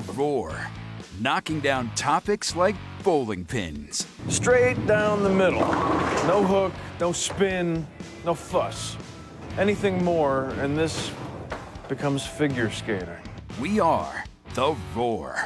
The Roar, knocking down topics like bowling pins. Straight down the middle. No hook, no spin, no fuss. Anything more, and this becomes figure skating. We are The Roar.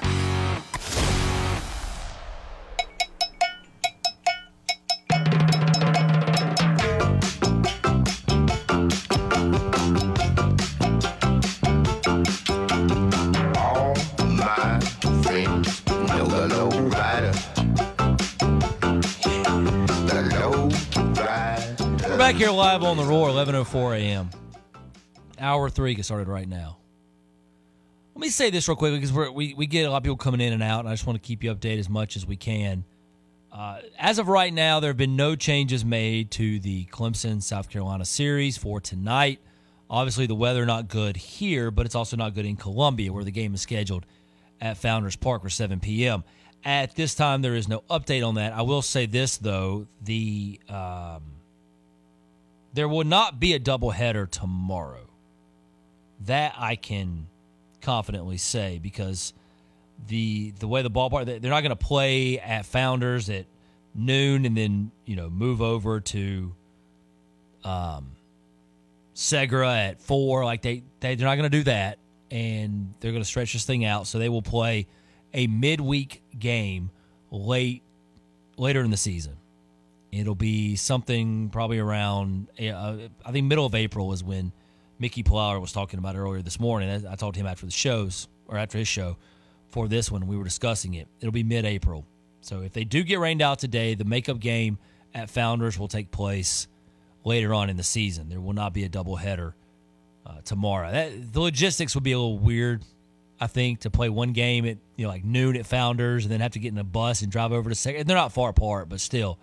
Back here live on The Roar, 11:04 a.m. Hour 3 gets started right now. Let me say this real quick because we get a lot of people coming in and out, and I just want to keep you updated as much as we can. As of right now, there have been no changes made to the Clemson-South Carolina series for tonight. Obviously, the weather not good here, but it's also not good in Columbia, where the game is scheduled at Founders Park for 7 p.m. At this time, there is no update on that. I will say this, though. There will not be a doubleheader tomorrow. That I can confidently say because the way the ballpark, they're not going to play at Founders at noon and then move over to Segra at 4. Like they're not going to do that, and they're going to stretch this thing out. So they will play a midweek game later in the season. It'll be something probably around, I think middle of April is when Mickey Plower was talking about earlier this morning. I talked to him after his show for this one. We were discussing it. It'll be mid-April. So if they do get rained out today, the makeup game at Founders will take place later on in the season. There will not be a doubleheader tomorrow. The logistics would be a little weird, I think, to play one game at like noon at Founders and then have to get in a bus and drive over to second. They're not far apart, but still.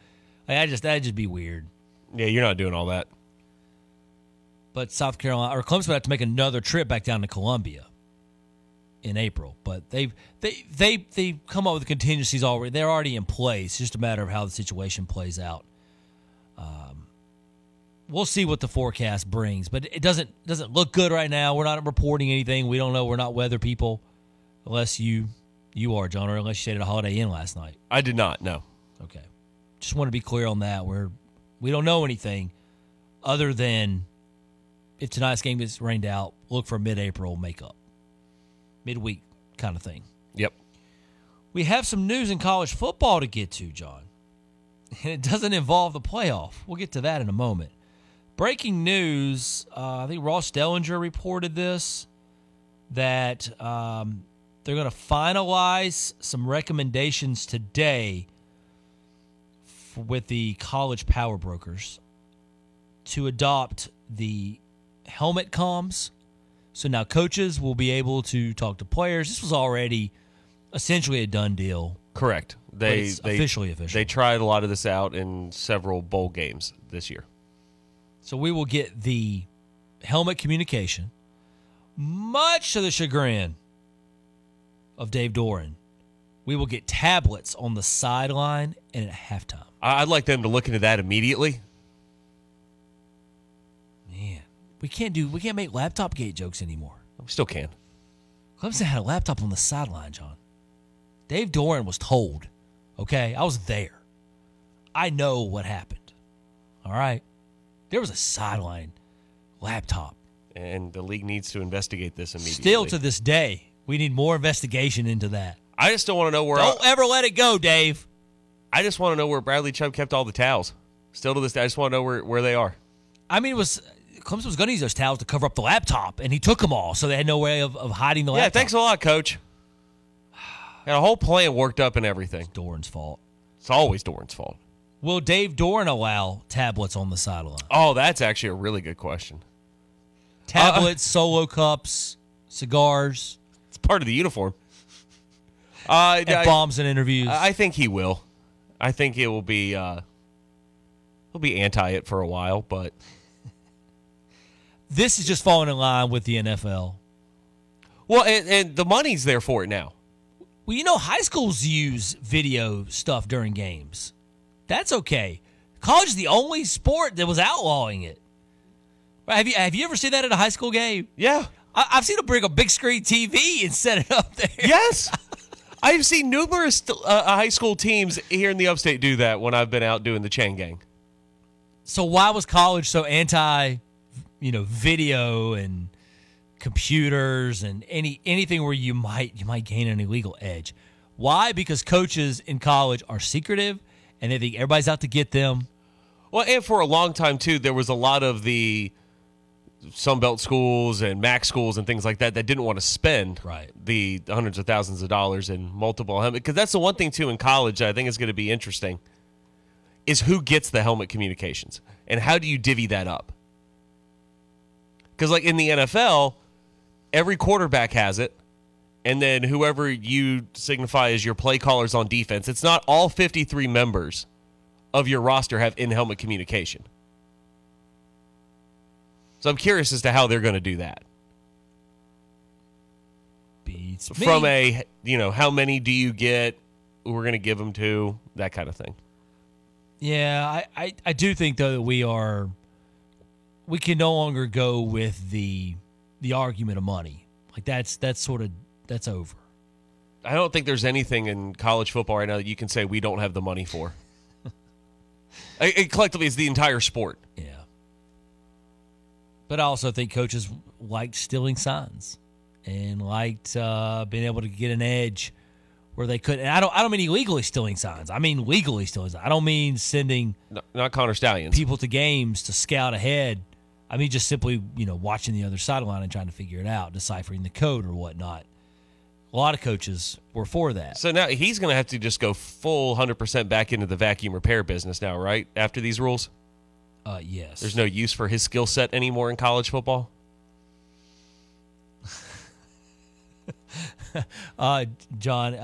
That'd just be weird. Yeah, you're not doing all that. But South Carolina or Clemson would have to make another trip back down to Columbia in April. But they've come up with contingencies already. They're already in place. It's just a matter of how the situation plays out. We'll see what the forecast brings, but it doesn't look good right now. We're not reporting anything. We don't know. We're not weather people, unless you are, John, or unless you stayed at a Holiday Inn last night. I did not. No. Okay. Just want to be clear on that. We don't know anything other than if tonight's game gets rained out, look for mid-April makeup, midweek kind of thing. Yep. We have some news in college football to get to, John, and it doesn't involve the playoff. We'll get to that in a moment. Breaking news, I think Ross Dellinger reported this, that they're going to finalize some recommendations today with the college power brokers to adopt the helmet comms. So now coaches will be able to talk to players. This was already essentially a done deal. Correct. It's officially official. They tried a lot of this out in several bowl games this year. So we will get the helmet communication, much to the chagrin of Dave Doran. We will get tablets on the sideline and at halftime. I'd like them to look into that immediately. Man, we can't make laptop gate jokes anymore. We still can. Clemson had a laptop on the sideline, John. Dave Doran was told, okay? I was there. I know what happened, all right? There was a sideline laptop. And the league needs to investigate this immediately. Still to this day, we need more investigation into that. I just don't want to know where... Don't ever let it go, Dave. I just want to know where Bradley Chubb kept all the towels. Still to this day, I just want to know where they are. I mean, Clemson was going to use those towels to cover up the laptop, and he took them all, so they had no way of hiding the laptop. Yeah, thanks a lot, Coach. And a whole plan worked up and everything. It's Doran's fault. It's always Doran's fault. Will Dave Doran allow tablets on the sideline? Oh, that's actually a really good question. Tablets, solo cups, cigars. It's part of the uniform. And bombs and interviews. I think he will. I think it will be. He'll be anti it for a while, but this is just falling in line with the NFL. Well, and the money's there for it now. Well, high schools use video stuff during games. That's okay. College is the only sport that was outlawing it. Right? Have you ever seen that at a high school game? Yeah. I've seen them bring a big screen TV and set it up there. Yes. I've seen numerous high school teams here in the upstate do that when I've been out doing the chain gang. So why was college so anti, video and computers and anything where you might gain an illegal edge? Why? Because coaches in college are secretive and they think everybody's out to get them. Well, and for a long time, too, there was a lot of the Sunbelt schools and MAC schools and things like that that didn't want to spend the hundreds of thousands of dollars in multiple helmets. Because that's the one thing, too, in college that I think is going to be interesting is who gets the helmet communications and how do you divvy that up? Because, like, in the NFL, every quarterback has it, and then whoever you signify as your play callers on defense, it's not all 53 members of your roster have in-helmet communication. So I'm curious as to how they're going to do that. Beats me. From a, how many do you get? We're going to give them to, that kind of thing. Yeah, I do think, though, that we can no longer go with the argument of money. Like, that's over. I don't think there's anything in college football right now that you can say we don't have the money for. Collectively, it's the entire sport. Yeah. But I also think coaches liked stealing signs and liked being able to get an edge where they could. And I don't mean illegally stealing signs. I mean legally stealing signs. I don't mean sending not Connor Stallions people to games to scout ahead. I mean just simply watching the other sideline and trying to figure it out, deciphering the code or whatnot. A lot of coaches were for that. So now he's going to have to just go full 100% back into the vacuum repair business now, right? After these rules? Yes. There's no use for his skill set anymore in college football? John,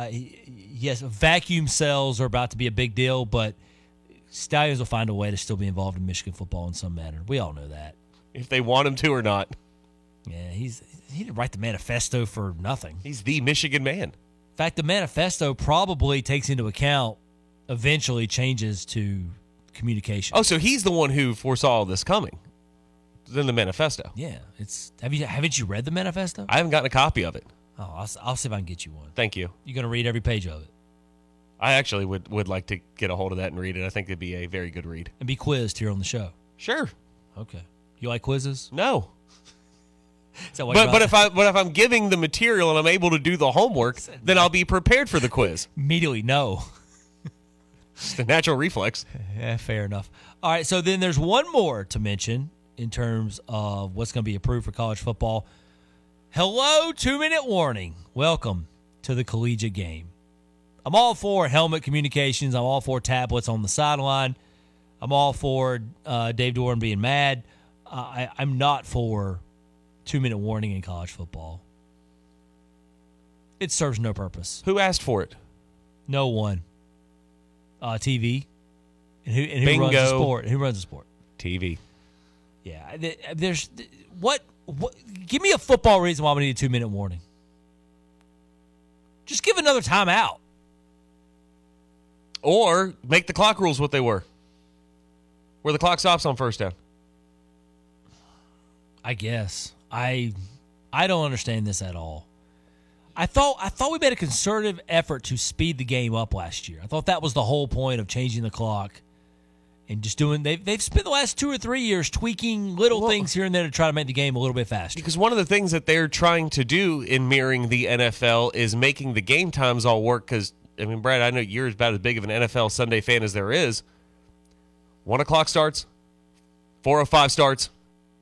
yes, vacuum cells are about to be a big deal, but Stallions will find a way to still be involved in Michigan football in some manner. We all know that. If they want him to or not. Yeah, he didn't write the manifesto for nothing. He's the Michigan man. In fact, the manifesto probably takes into account eventually changes to communication. Oh, so he's the one who foresaw this coming. It's in the manifesto. Yeah, haven't you read the manifesto? I haven't gotten a copy of it. Oh, I'll see if I can get you one. Thank you. You're going to read every page of it. I actually would like to get a hold of that and read it. I think it'd be a very good read. And be quizzed here on the show. Sure. Okay. You like quizzes? No. But if I'm giving the material and I'm able to do the homework, then I'll be prepared for the quiz. Immediately, no. It's the natural reflex. Yeah, fair enough. All right, so then there's one more to mention in terms of what's going to be approved for college football. Hello, 2-minute warning. Welcome to the collegiate game. I'm all for helmet communications. I'm all for tablets on the sideline. I'm all for Dave Doran being mad. I'm not for 2-minute warning in college football. It serves no purpose. Who asked for it? No one. TV. And who Bingo. Runs the sport? Who runs the sport? TV. Yeah. There's what? Give me a football reason why we need a 2-minute warning. Just give another timeout. Or make the clock rules what they were. Where the clock stops on first down. I guess. I don't understand this at all. I thought we made a concerted effort to speed the game up last year. I thought that was the whole point of changing the clock and just doing. They've spent the last 2 or 3 years tweaking little things here and there to try to make the game a little bit faster. Because one of the things that they're trying to do in mirroring the NFL is making the game times all work. Because Brad, I know you're about as big of an NFL Sunday fan as there is. 1 o'clock starts, 4:05 starts,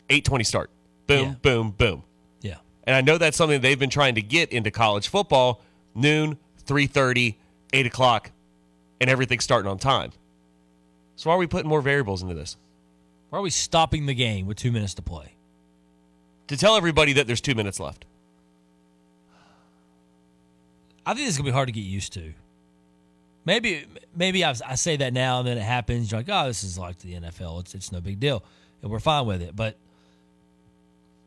8:20 start. Boom, yeah. Boom, boom. Yeah. And I know that's something they've been trying to get into college football. Noon, 3:30, 8 o'clock, and everything's starting on time. So why are we putting more variables into this? Why are we stopping the game with 2 minutes to play? To tell everybody that there's 2 minutes left. I think it's going to be hard to get used to. Maybe I say that now and then it happens. You're like, oh, this is like the NFL. It's no big deal. And we're fine with it. But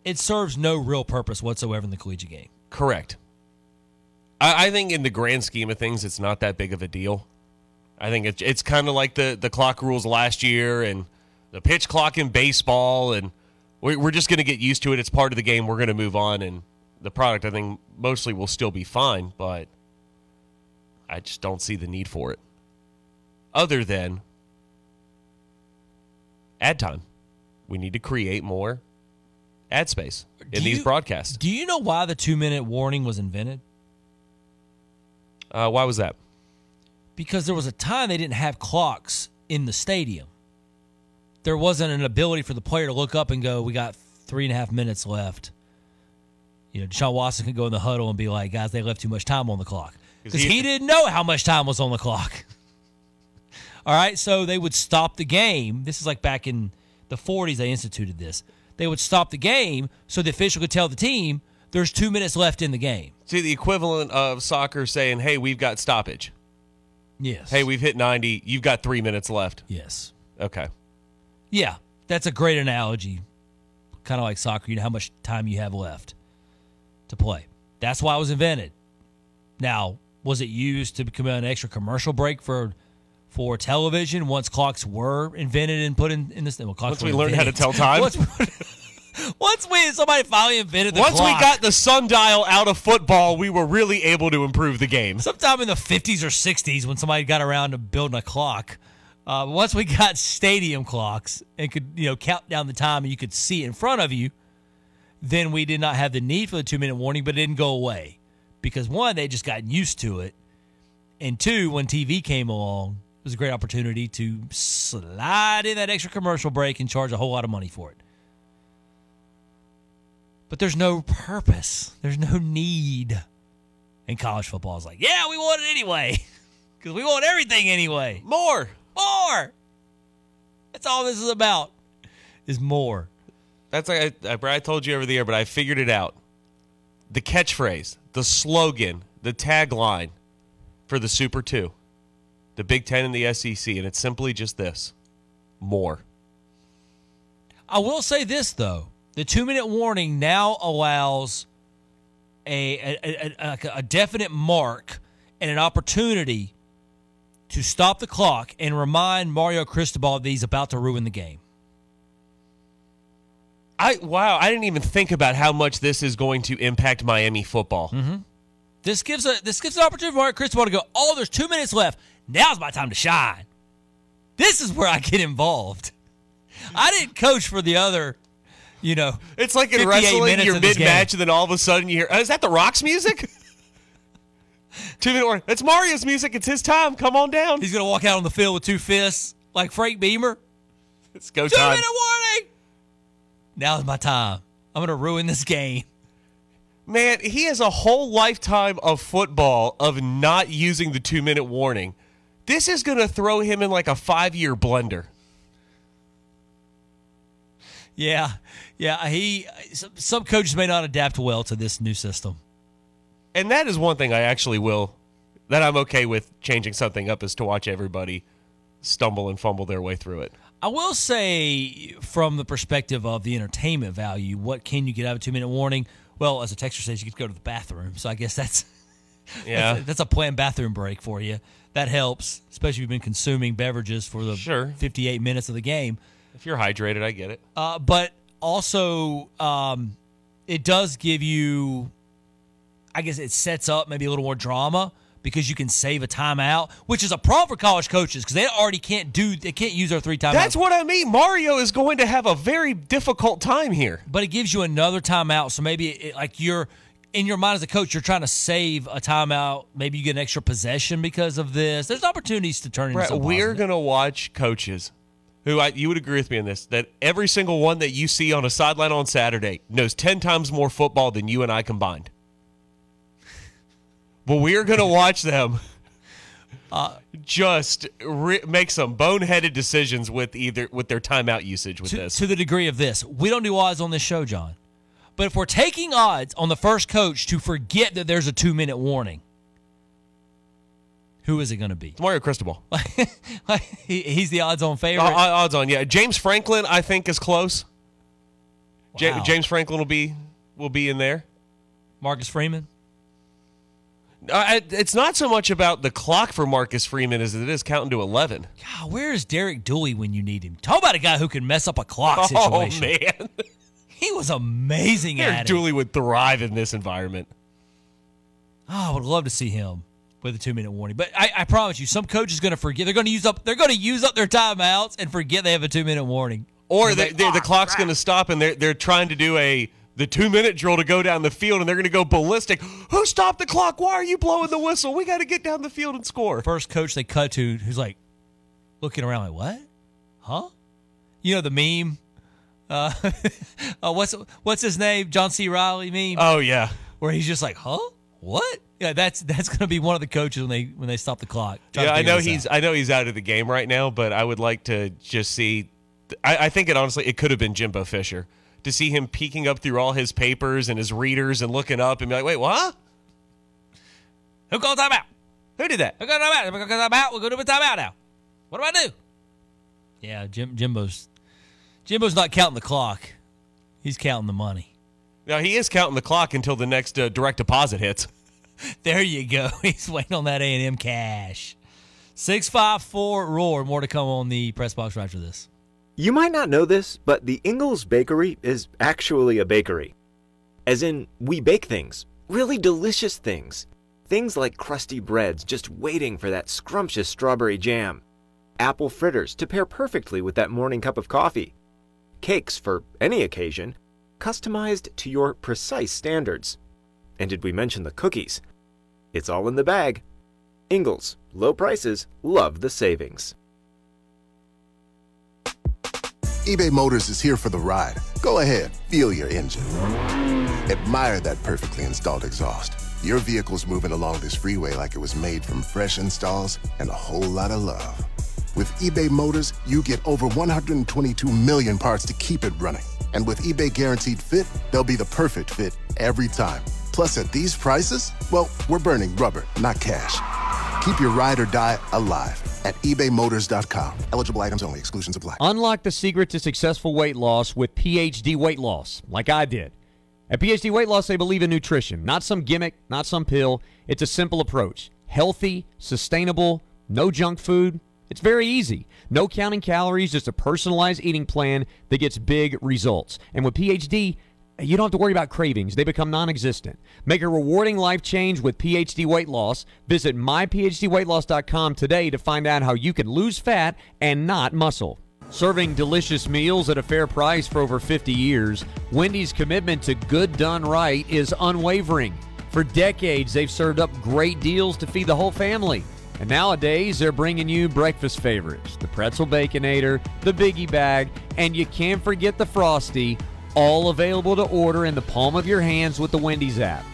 it serves no real purpose whatsoever in the collegiate game. Correct. I think in the grand scheme of things, it's not that big of a deal. I think it's kind of like the clock rules last year and the pitch clock in baseball and We're just going to get used to it. It's part of the game. We're going to move on, and the product, I think, mostly will still be fine, but I just don't see the need for it. Other than ad time. We need to create more ad space in these broadcasts. Do you know why the 2-minute warning was invented? Why was that? Because there was a time they didn't have clocks in the stadium. There wasn't an ability for the player to look up and go, we got 3.5 minutes left. You know, Deshaun Watson could go in the huddle and be like, guys, they left too much time on the clock. Because he didn't know how much time was on the clock. All right, so they would stop the game. This is like back in the 40s they instituted this. They would stop the game so the official could tell the team there's 2 minutes left in the game. See, the equivalent of soccer saying, hey, we've got stoppage. Yes. Hey, we've hit 90. You've got 3 minutes left. Yes. Okay. Yeah, that's a great analogy. Kind of like soccer, you know how much time you have left to play. That's why it was invented. Now, was it used to become an extra commercial break for television once clocks were invented and put in this thing? Well, once we learned how to tell time? Somebody finally invented the clock. Once we got the sundial out of football, we were really able to improve the game. Sometime in the 50s or 60s when somebody got around to building a clock. Once we got stadium clocks and could, you know, count down the time and you could see it in front of you, then we did not have the need for the 2-minute warning, but it didn't go away. Because, one, they just got used to it. And, two, when TV came along, it was a great opportunity to slide in that extra commercial break and charge a whole lot of money for it. But there's no purpose. There's no need. And college football is like, yeah, we want it anyway. Because we want everything anyway. More. That's all this is about, is more. That's like I told you over the air, but I figured it out. The catchphrase, the slogan, the tagline for the Super 2, the Big Ten and the SEC, and it's simply just this, more. I will say this, though. The 2-minute warning now allows a definite mark and an opportunity to stop the clock and remind Mario Cristobal that he's about to ruin the game. I didn't even think about how much this is going to impact Miami football. Mm-hmm. This gives an opportunity for Mario Cristobal to go, oh, there's 2 minutes left. Now's my time to shine. This is where I get involved. I didn't coach for the other, you know. It's like in wrestling, you're mid-match, and then all of a sudden you hear, oh, is that the Rock's music? 2 minute warning. That's Mario's music. It's his time. Come on down. He's going to walk out on the field with two fists like Frank Beamer. It's go time. 2 minute warning. Now's my time. I'm going to ruin this game. Man, he has a whole lifetime of football of not using the 2 minute warning. This is going to throw him in like a 5-year blender. Yeah. Some coaches may not adapt well to this new system. And that is one thing I'm okay with changing something up, is to watch everybody stumble and fumble their way through it. I will say, from the perspective of the entertainment value, what can you get out of a 2 minute warning? Well, as a texter says, you get to go to the bathroom. So I guess that's a planned bathroom break for you. That helps, especially if you've been consuming beverages for the 58 minutes of the game. If you're hydrated, I get it. But also, it does give you, I guess it sets up maybe a little more drama because you can save a timeout, which is a problem for college coaches because they already can't use their three timeouts. That's what I mean. Mario is going to have a very difficult time here. But it gives you another timeout, so maybe you're in your mind as a coach, you're trying to save a timeout. Maybe you get an extra possession because of this. There's opportunities to turn into something positive. We're going to watch coaches who you would agree with me in this, that every single one that you see on a sideline on Saturday knows 10 times more football than you and I combined. But we're going to watch them just make some boneheaded decisions with their timeout usage with this. To the degree of this. We don't do odds on this show, John. But if we're taking odds on the first coach to forget that there's a 2 minute warning, who is it going to be? It's Mario Cristobal. He's the odds on favorite. Odds on, yeah. James Franklin, I think, is close. Wow. James Franklin will be in there. Marcus Freeman. It's not so much about the clock for Marcus Freeman as it is counting to 11. God, where is Derek Dooley when you need him? Talk about a guy who can mess up a clock situation. Oh, man. He was amazing at it. Derek Dooley would thrive in this environment. Oh, I would love to see him with a 2-minute warning. But I promise you, some coach is going to forget. They're going to use up their timeouts and forget they have a 2-minute warning. Or the clock's going to stop, and they're trying to do the 2-minute drill to go down the field, and they're going to go ballistic. Who stopped the clock? Why are you blowing the whistle? We got to get down the field and score. First coach they cut to, who's like looking around like, what? Huh? You know the meme? What's his name? John C. Reilly meme? Oh, yeah. Where he's just like, huh? What? Yeah, that's going to be one of the coaches when they stop the clock. Yeah, I know he's out of the game right now, but I would like to just see. I think it honestly could have been Jimbo Fisher, to see him peeking up through all his papers and his readers and looking up and be like, wait, what? Who called timeout? Who did that? Who called timeout? Who called timeout? We're going to do a timeout now. What do I do? Yeah, Jimbo's not counting the clock. He's counting the money. Now, he is counting the clock until the next direct deposit hits. There you go. He's waiting on that A&M cash. 654 Roar. More to come on the press box right after this. You might not know this, but the Ingalls Bakery is actually a bakery. As in, we bake things. Really delicious things. Things like crusty breads just waiting for that scrumptious strawberry jam. Apple fritters to pair perfectly with that morning cup of coffee. Cakes for any occasion, customized to your precise standards. And did we mention the cookies? It's all in the bag. Ingalls, low prices, love the savings. eBay Motors is here for the ride. Go ahead, feel your engine. Admire that perfectly installed exhaust. Your vehicle's moving along this freeway like it was made from fresh installs and a whole lot of love. With eBay Motors, you get over 122 million parts to keep it running. And with eBay Guaranteed Fit, they'll be the perfect fit every time. Plus, at these prices, well, we're burning rubber, not cash. Keep your ride or die alive at ebaymotors.com. Eligible items only. Exclusions apply. Unlock the secret to successful weight loss with PhD Weight Loss, like I did. At PhD Weight Loss, they believe in nutrition. Not some gimmick, not some pill. It's a simple approach. Healthy, sustainable, no junk food. It's very easy. No counting calories, just a personalized eating plan that gets big results. And with PhD, you don't have to worry about cravings. They become non-existent. Make a rewarding life change with PhD Weight Loss. Visit myphdweightloss.com today to find out how you can lose fat and not muscle. Serving delicious meals at a fair price for over 50 years, Wendy's commitment to good done right is unwavering. For decades, they've served up great deals to feed the whole family. And nowadays, they're bringing you breakfast favorites, the Pretzel Baconator, the Biggie Bag, and you can't forget the Frosty, all available to order in the palm of your hands with the Wendy's app.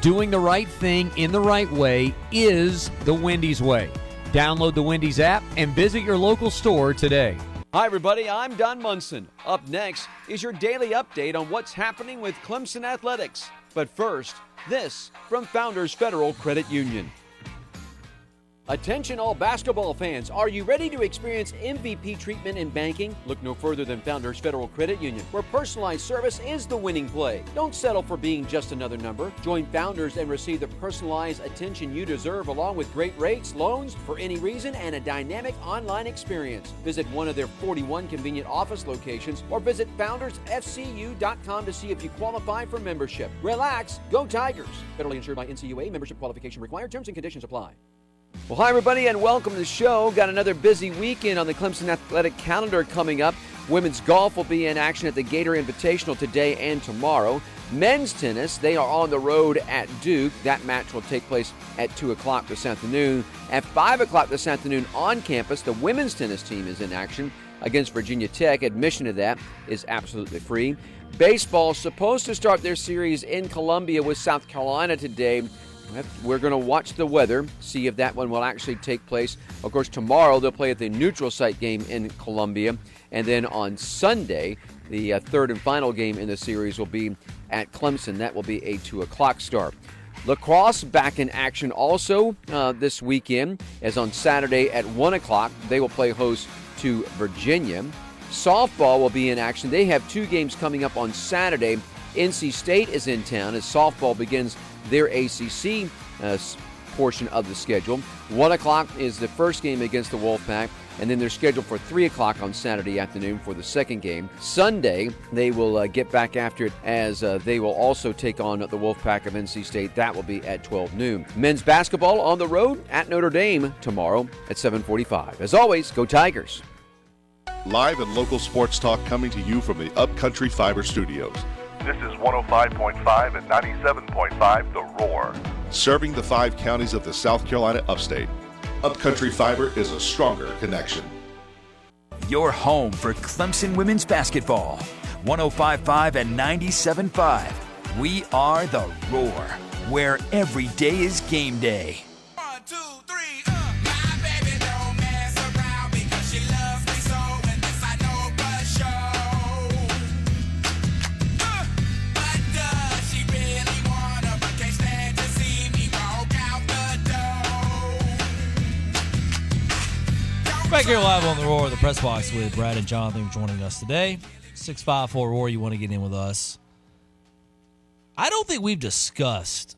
Doing the right thing in the right way is the Wendy's way. Download the Wendy's app and visit your local store today. Hi, everybody. I'm Don Munson. Up next is your daily update on what's happening with Clemson athletics. But first, this from Founders Federal Credit Union. Attention all basketball fans, are you ready to experience MVP treatment in banking? Look no further than Founders Federal Credit Union, where personalized service is the winning play. Don't settle for being just another number. Join Founders and receive the personalized attention you deserve, along with great rates, loans for any reason, and a dynamic online experience. Visit one of their 41 convenient office locations or visit foundersfcu.com to see if you qualify for membership. Relax, go Tigers! Federally insured by NCUA, membership qualification required, terms and conditions apply. Well, hi, everybody, and welcome to the show. Got another busy weekend on the Clemson Athletic calendar coming up. Women's golf will be in action at the Gator Invitational today and tomorrow. Men's tennis, they are on the road at Duke. That match will take place at 2 o'clock this afternoon. At 5 o'clock this afternoon on campus, the women's tennis team is in action against Virginia Tech. Admission to that is absolutely free. Baseball supposed to start their series in Columbia with South Carolina today. We're going to watch the weather, see if that one will actually take place. Of course, tomorrow they'll play at the neutral site game in Columbia. And then on Sunday, the third and final game in the series will be at Clemson. That will be a 2 o'clock start. Lacrosse back in action also this weekend, as on Saturday at 1 o'clock, they will play host to Virginia. Softball will be in action. They have two games coming up on Saturday. NC State is in town as softball begins their ACC portion of the schedule. 1 o'clock is the first game against the Wolfpack, and then they're scheduled for 3 o'clock on Saturday afternoon for the second game. Sunday, they will get back after it as they will also take on the Wolfpack of NC State. That will be at 12 noon. Men's basketball on the road at Notre Dame tomorrow at 7:45. As always, go Tigers. Live and local sports talk coming to you from the Upcountry Fiber Studios. This is 105.5 and 97.5 The Roar. Serving the 5 counties of the South Carolina upstate. Upcountry Fiber is a stronger connection. Your home for Clemson women's basketball. 105.5 and 97.5. We are The Roar, where every day is game day. Back here live on The Roar of the Press Box with Brad and Jonathan joining us today. 654-ROAR, you want to get in with us. I don't think we've discussed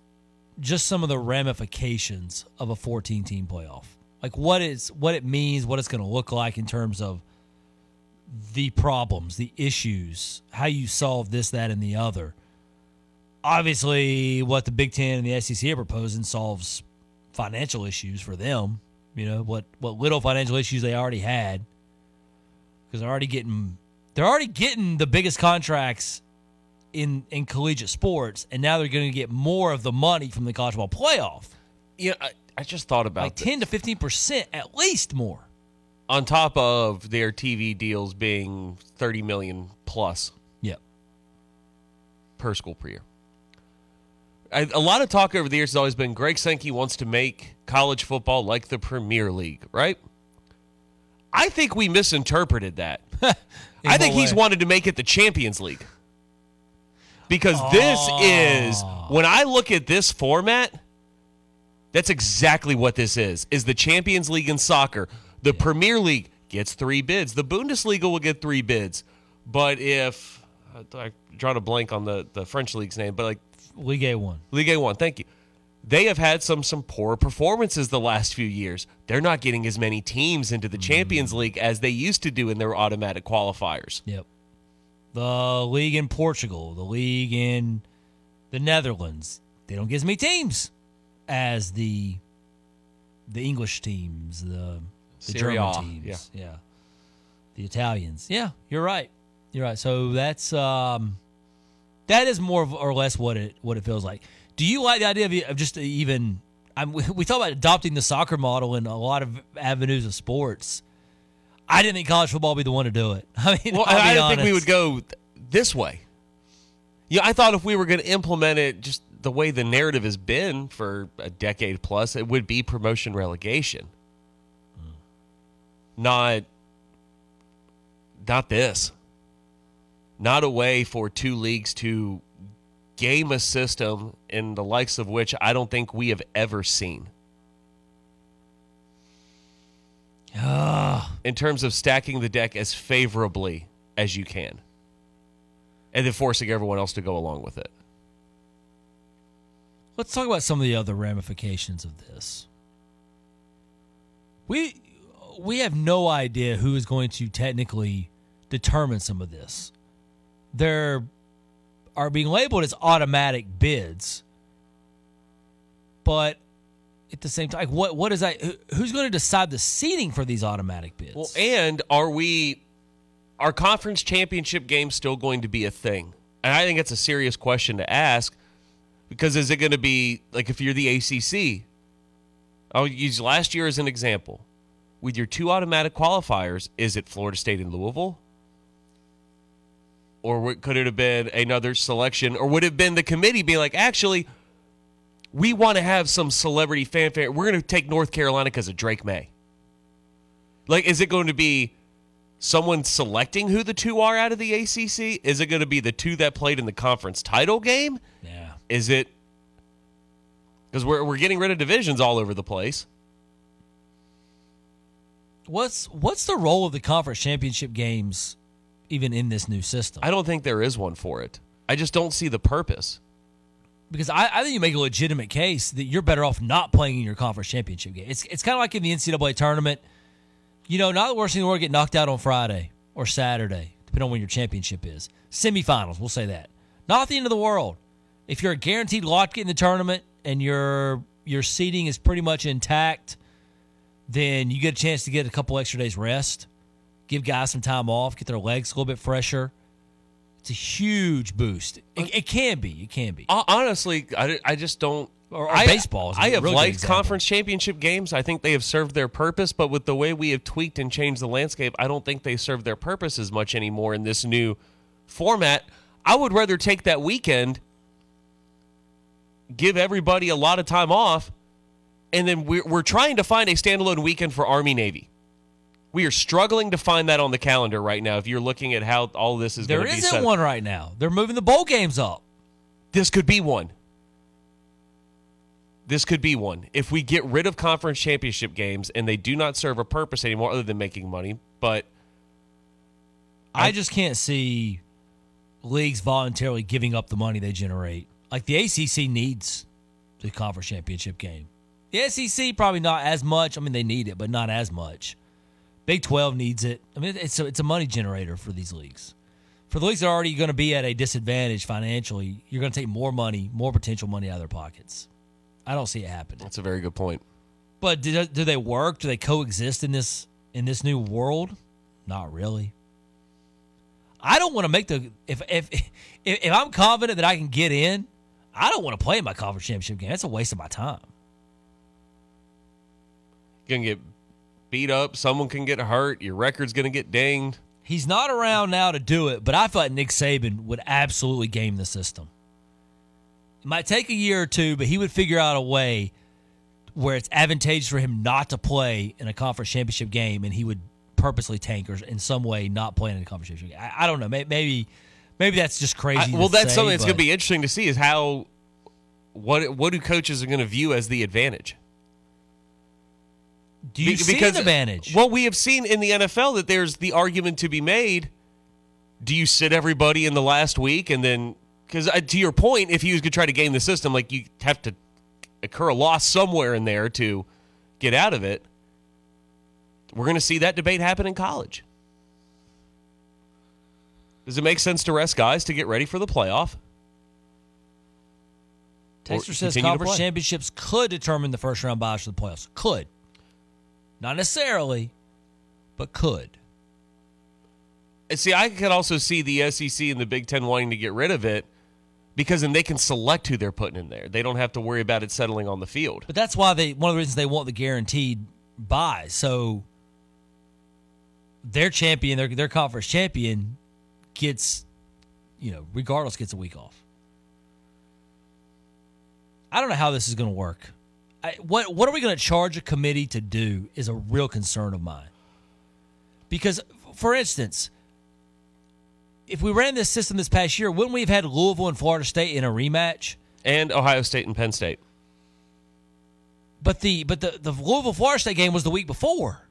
just some of the ramifications of a 14-team playoff. Like what it means, what it's going to look like in terms of the problems, the issues, how you solve this, that, and the other. Obviously, what the Big Ten and the SEC are proposing solves financial issues for them. You know, what little financial issues they already had, because they're already getting the biggest contracts in collegiate sports, and now they're going to get more of the money from the college ball playoff. Yeah, I just thought about like 10 to 15% at least more, on top of their TV deals being $30 million plus. Yep. Per school per year. A lot of talk over the years has always been Greg Sankey wants to make college football like the Premier League, right? I think we misinterpreted that. I think he's wanted to make it the Champions League. Because this is, when I look at this format, that's exactly what this is the Champions League in soccer. The Premier League gets 3 bids. The Bundesliga will get 3 bids. But if, I drawn a blank on the French league's name, but like, Ligue 1, thank you. They have had some poor performances the last few years. They're not getting as many teams into the Champions League as they used to do in their automatic qualifiers. Yep. The league in Portugal, the league in the Netherlands, they don't get as many teams as the English teams, the German teams. Yeah. The Italians. Yeah, you're right. You're right. So that's... That is more or less what it feels like. Do you like the idea of just even... we talk about adopting the soccer model in a lot of avenues of sports. I didn't think college football would be the one to do it. I mean, I didn't think we would go this way. Yeah, I thought if we were going to implement it just the way the narrative has been for a decade plus, it would be promotion relegation. Not this. Not a way for 2 leagues to game a system in the likes of which I don't think we have ever seen. In terms of stacking the deck as favorably as you can. And then forcing everyone else to go along with it. Let's talk about some of the other ramifications of this. We have no idea who is going to technically determine some of this. There are being labeled as automatic bids, but at the same time, what is that? Who's going to decide the seeding for these automatic bids? Well, and are conference championship games still going to be a thing? And I think that's a serious question to ask, because is it going to be like if you're the ACC? I'll use last year as an example. With your 2 automatic qualifiers, is it Florida State and Louisville? Or could it have been another selection? Or would it have been the committee being like, actually, we want to have some celebrity fanfare. We're going to take North Carolina because of Drake May. Like, is it going to be someone selecting who the 2 are out of the ACC? Is it going to be the 2 that played in the conference title game? Yeah. Is it? Because we're getting rid of divisions all over the place. What's the role of the conference championship games even in this new system? I don't think there is one for it. I just don't see the purpose. Because I think you make a legitimate case that you're better off not playing in your conference championship game. It's kind of like in the NCAA tournament. You know, not the worst thing in the world to get knocked out on Friday or Saturday, depending on when your championship is. Semifinals, we'll say that. Not the end of the world. If you're a guaranteed lock in the tournament and your seeding is pretty much intact, then you get a chance to get a couple extra days rest, give guys some time off, get their legs a little bit fresher. It's a huge boost. It can be. It can be. Honestly, I just don't. Or baseball. Is I have really liked conference championship games. I think they have served their purpose, but with the way we have tweaked and changed the landscape, I don't think they serve their purpose as much anymore in this new format. I would rather take that weekend, give everybody a lot of time off, and then we're trying to find a standalone weekend for Army-Navy. We are struggling to find that on the calendar right now if you're looking at how all this is going to be set. There isn't one right now. They're moving the bowl games up. This could be one. This could be one. If we get rid of conference championship games and they do not serve a purpose anymore other than making money, but I just can't see leagues voluntarily giving up the money they generate. Like the ACC needs the conference championship game. The SEC probably not as much. I mean, they need it, but not as much. Big 12 needs it. I mean, it's a money generator for these leagues. For the leagues that are already going to be at a disadvantage financially, you're going to take more money, more potential money out of their pockets. I don't see it happening. That's a very good point. But do they work? Do they coexist in this new world? Not really. I don't want to make the if I'm confident that I can get in, I don't want to play in my conference championship game. That's a waste of my time. You're going to get beat up, someone can get hurt, your record's going to get dinged. He's not around now to do it, but I thought Nick Saban would absolutely game the system. It might take a year or two, but he would figure out a way where it's advantageous for him not to play in a conference championship game, and he would purposely tank or in some way not play in a conference championship game. I don't know. Maybe that's just crazy. That's something that's going to be interesting to see is how what do coaches are going to view as the advantage. Do you see an advantage? Well, we have seen in the NFL that there's the argument to be made. Do you sit everybody in the last week and then – because to your point, if he was going to try to game the system, like you have to incur a loss somewhere in there to get out of it. We're going to see that debate happen in college. Does it make sense to rest guys to get ready for the playoff? Texter says conference championships could determine the first-round bye for the playoffs. Could. Not necessarily, but could. See, I could also see the SEC and the Big Ten wanting to get rid of it because then they can select who they're putting in there. They don't have to worry about it settling on the field. But that's why one of the reasons they want the guaranteed buy. So their champion, their conference champion gets, regardless, gets a week off. I don't know how this is going to work. What are we going to charge a committee to do is a real concern of mine. Because, for instance, if we ran this system this past year, wouldn't we have had Louisville and Florida State in a rematch? And Ohio State and Penn State. But the Louisville-Florida State game was the week before.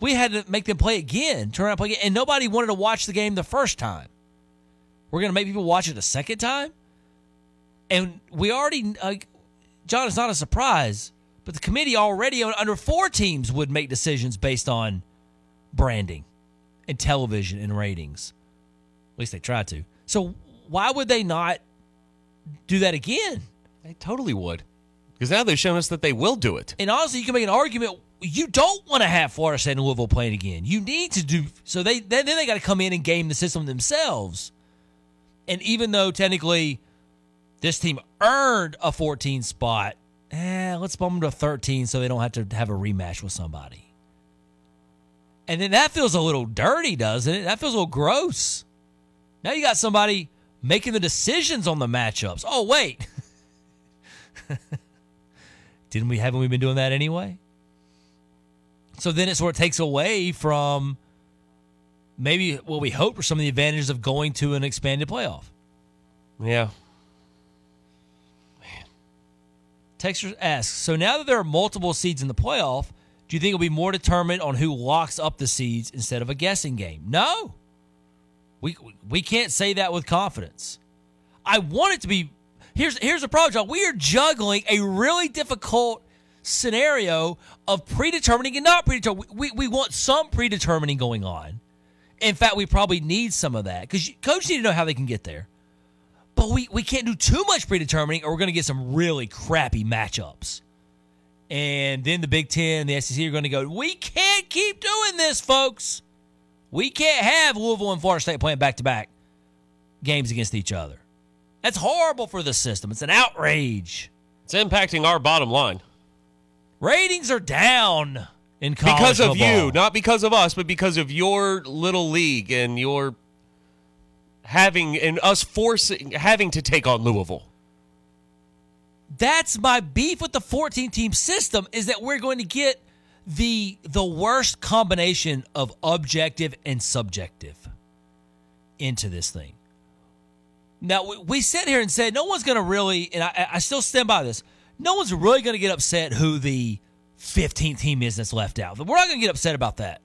We had to make them play again, turn around and play again, and nobody wanted to watch the game the first time. We're going to make people watch it a second time? And we already... John, it's not a surprise, but the committee already under four teams would make decisions based on branding and television and ratings. At least they try to. So why would they not do that again? They totally would. Because now they've shown us that they will do it. And honestly, you can make an argument you don't want to have Florida State and Louisville playing again. You need to do so. Then they got to come in and game the system themselves. And even though technically this team earned a 14 spot. Let's bump them to 13 so they don't have to have a rematch with somebody. And then that feels a little dirty, doesn't it? That feels a little gross. Now you got somebody making the decisions on the matchups. Oh, wait. Haven't we been doing that anyway? So then it sort of takes away from maybe what we hope for some of the advantages of going to an expanded playoff. Yeah. Texter asks, so now that there are multiple seeds in the playoff, do you think it'll be more determined on who locks up the seeds instead of a guessing game? No. We can't say that with confidence. I want it to be here's the problem, John. We are juggling a really difficult scenario of predetermining and not predetermining. We want some predetermining going on. In fact, we probably need some of that because coaches need to know how they can get there. But we can't do too much predetermining or we're going to get some really crappy matchups. And then the Big Ten, the SEC are going to go, we can't keep doing this, folks. We can't have Louisville and Florida State playing back-to-back games against each other. That's horrible for the system. It's an outrage. It's impacting our bottom line. Ratings are down in college because of football. You, not because of us, but because of your little league and your having and us forcing having to take on Louisville. That's my beef with the 14-team system is that we're going to get the worst combination of objective and subjective into this thing. Now, we sit here and say no one's going to really, and I still stand by this, no one's really going to get upset who the 15th team is that's left out. We're not going to get upset about that.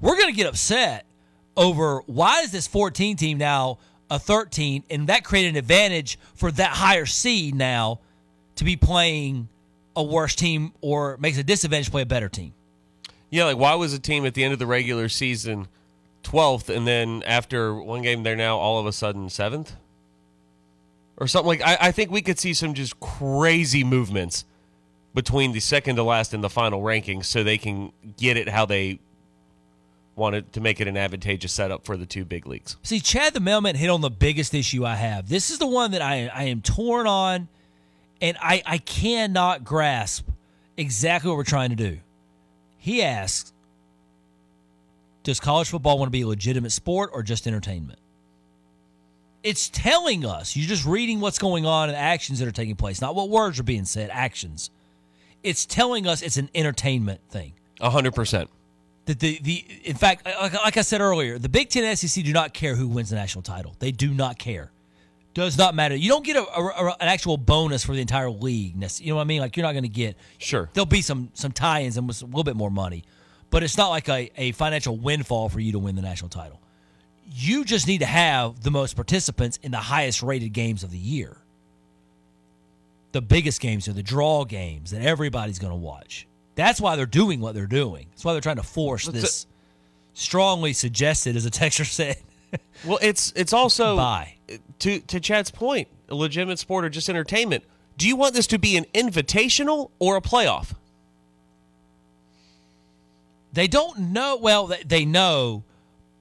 We're going to get upset over why is this 14 team now a 13, and that created an advantage for that higher seed now to be playing a worse team or makes a disadvantage to play a better team. Yeah, like why was a team at the end of the regular season 12th, and then after one game they're now all of a sudden 7th? Or something like I think we could see some just crazy movements between the second to last and the final rankings so they can get it how they wanted to make it an advantageous setup for the two big leagues. See, Chad the Mailman hit on the biggest issue I have. This is the one that I am torn on, and I cannot grasp exactly what we're trying to do. He asks, does college football want to be a legitimate sport or just entertainment? It's telling us. You're just reading what's going on and actions that are taking place, not what words are being said, actions. It's telling us it's an entertainment thing. 100%. That in fact, like I said earlier, the Big Ten and SEC do not care who wins the national title. They do not care. Does not matter. You don't get an actual bonus for the entire league. You know what I mean? Like, you're not going to get. Sure. There'll be some tie-ins and with a little bit more money. But it's not like a financial windfall for you to win the national title. You just need to have the most participants in the highest-rated games of the year. The biggest games are the draw games that everybody's going to watch. That's why they're doing what they're doing. That's why they're trying to force this strongly suggested, as a texter said. Well, it's also, to Chad's point, a legitimate sport or just entertainment. Do you want this to be an invitational or a playoff? They don't know. Well, they know,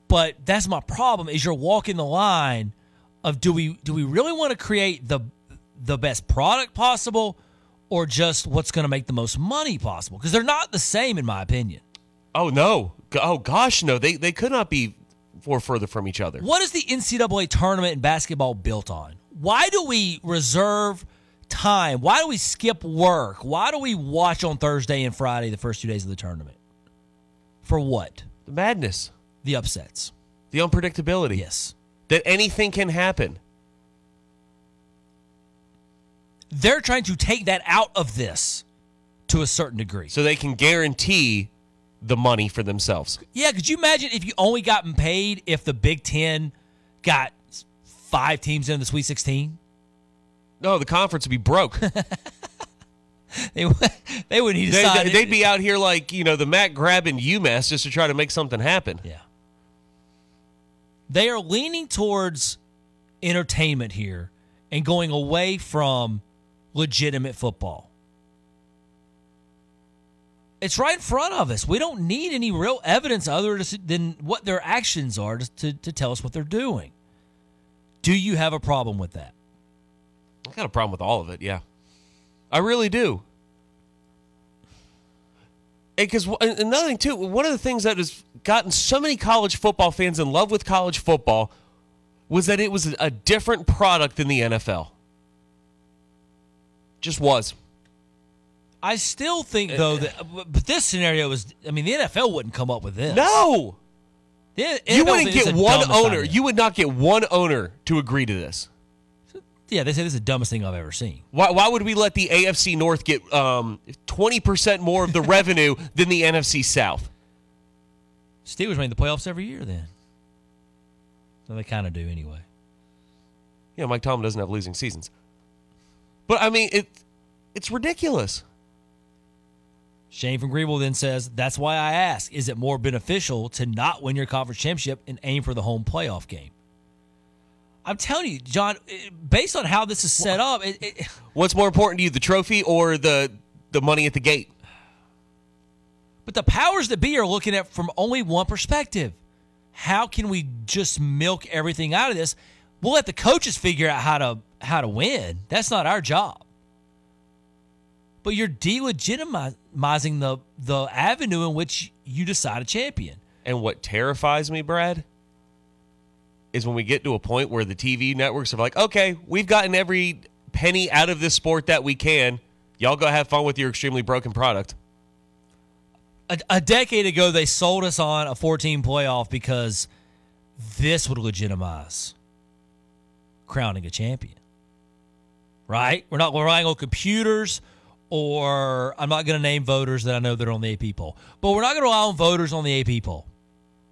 but that's my problem is you're walking the line of do we really want to create the best product possible or just what's going to make the most money possible? Because they're not the same, in my opinion. Oh, no. Oh, gosh, no. They could not be further from each other. What is the NCAA tournament in basketball built on? Why do we reserve time? Why do we skip work? Why do we watch on Thursday and Friday, the first 2 days of the tournament? For what? The madness. The upsets. The unpredictability. Yes. That anything can happen. They're trying to take that out of this to a certain degree. So they can guarantee the money for themselves. Yeah, could you imagine if you only gotten paid if the Big Ten got 5 teams in the Sweet 16? No, the conference would be broke. They would need to sign. They'd be out here like, you know, the Mac grabbing UMass just to try to make something happen. Yeah. They are leaning towards entertainment here and going away from legitimate football. It's right in front of us. We don't need any real evidence other than what their actions are to tell us what they're doing. Do you have a problem with that? I got a problem with all of it, yeah. I really do. Because another thing, too, one of the things that has gotten so many college football fans in love with college football was that it was a different product than the NFL. Just was. I still think, though, but this scenario is, I mean, the NFL wouldn't come up with this. No! You wouldn't get one owner. You would not get one owner to agree to this. Yeah, they say this is the dumbest thing I've ever seen. Why would we let the AFC North get 20% more of the revenue than the NFC South? Steelers made the playoffs every year then. So they kind of do anyway. you know, Mike Tomlin doesn't have losing seasons. But, I mean, it's ridiculous. Shane from Greenville then says, that's why I ask, is it more beneficial to not win your conference championship and aim for the home playoff game? I'm telling you, John, based on how this is set up... What's more important to you, the trophy or the money at the gate? But the powers that be are looking at from only one perspective. How can we just milk everything out of this? We'll let the coaches figure out how to win. That's not our job. But you're delegitimizing the avenue in which you decide a champion. And what terrifies me, Brad, is when we get to a point where the TV networks are like, okay, we've gotten every penny out of this sport that we can. Y'all go have fun with your extremely broken product. A decade ago, they sold us on a 4-team playoff because this would legitimize crowning a champion, right? We're not relying on computers, or I'm not going to name voters that I know that are on the AP poll, but we're not going to rely on voters on the AP poll.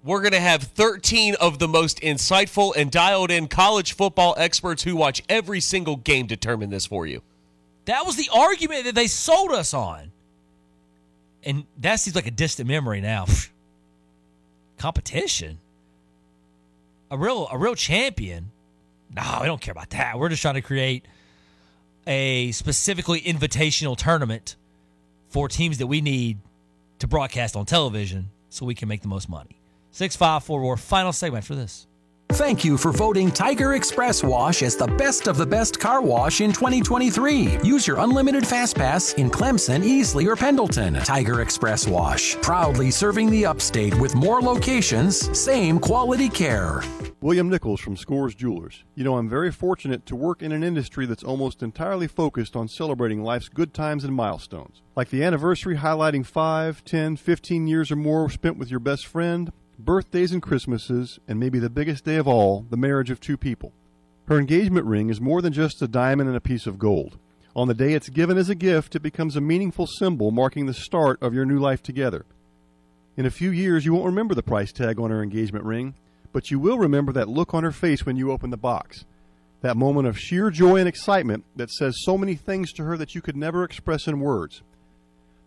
We're going to have 13 of the most insightful and dialed-in college football experts who watch every single game determine this for you. That was the argument that they sold us on. And that seems like a distant memory now. Competition? A real champion? No, we don't care about that. We're just trying to create a specifically invitational tournament for teams that we need to broadcast on television so we can make the most money. 654 or final segment for this. Thank you for voting Tiger Express Wash as the best car wash in 2023. Use your unlimited Fast Pass in Clemson, Easley, or Pendleton. Tiger Express Wash, proudly serving the upstate with more locations, same quality care. William Nichols from Scores Jewelers. You know, I'm very fortunate to work in an industry that's almost entirely focused on celebrating life's good times and milestones, like the anniversary highlighting 5, 10, 15 years or more spent with your best friend, birthdays and Christmases, and maybe the biggest day of all, the marriage of two people. Her engagement ring is more than just a diamond and a piece of gold. On the day it's given as a gift, it becomes a meaningful symbol marking the start of your new life together. In a few years, you won't remember the price tag on her engagement ring, but you will remember that look on her face when you open the box, that moment of sheer joy and excitement that says so many things to her that you could never express in words.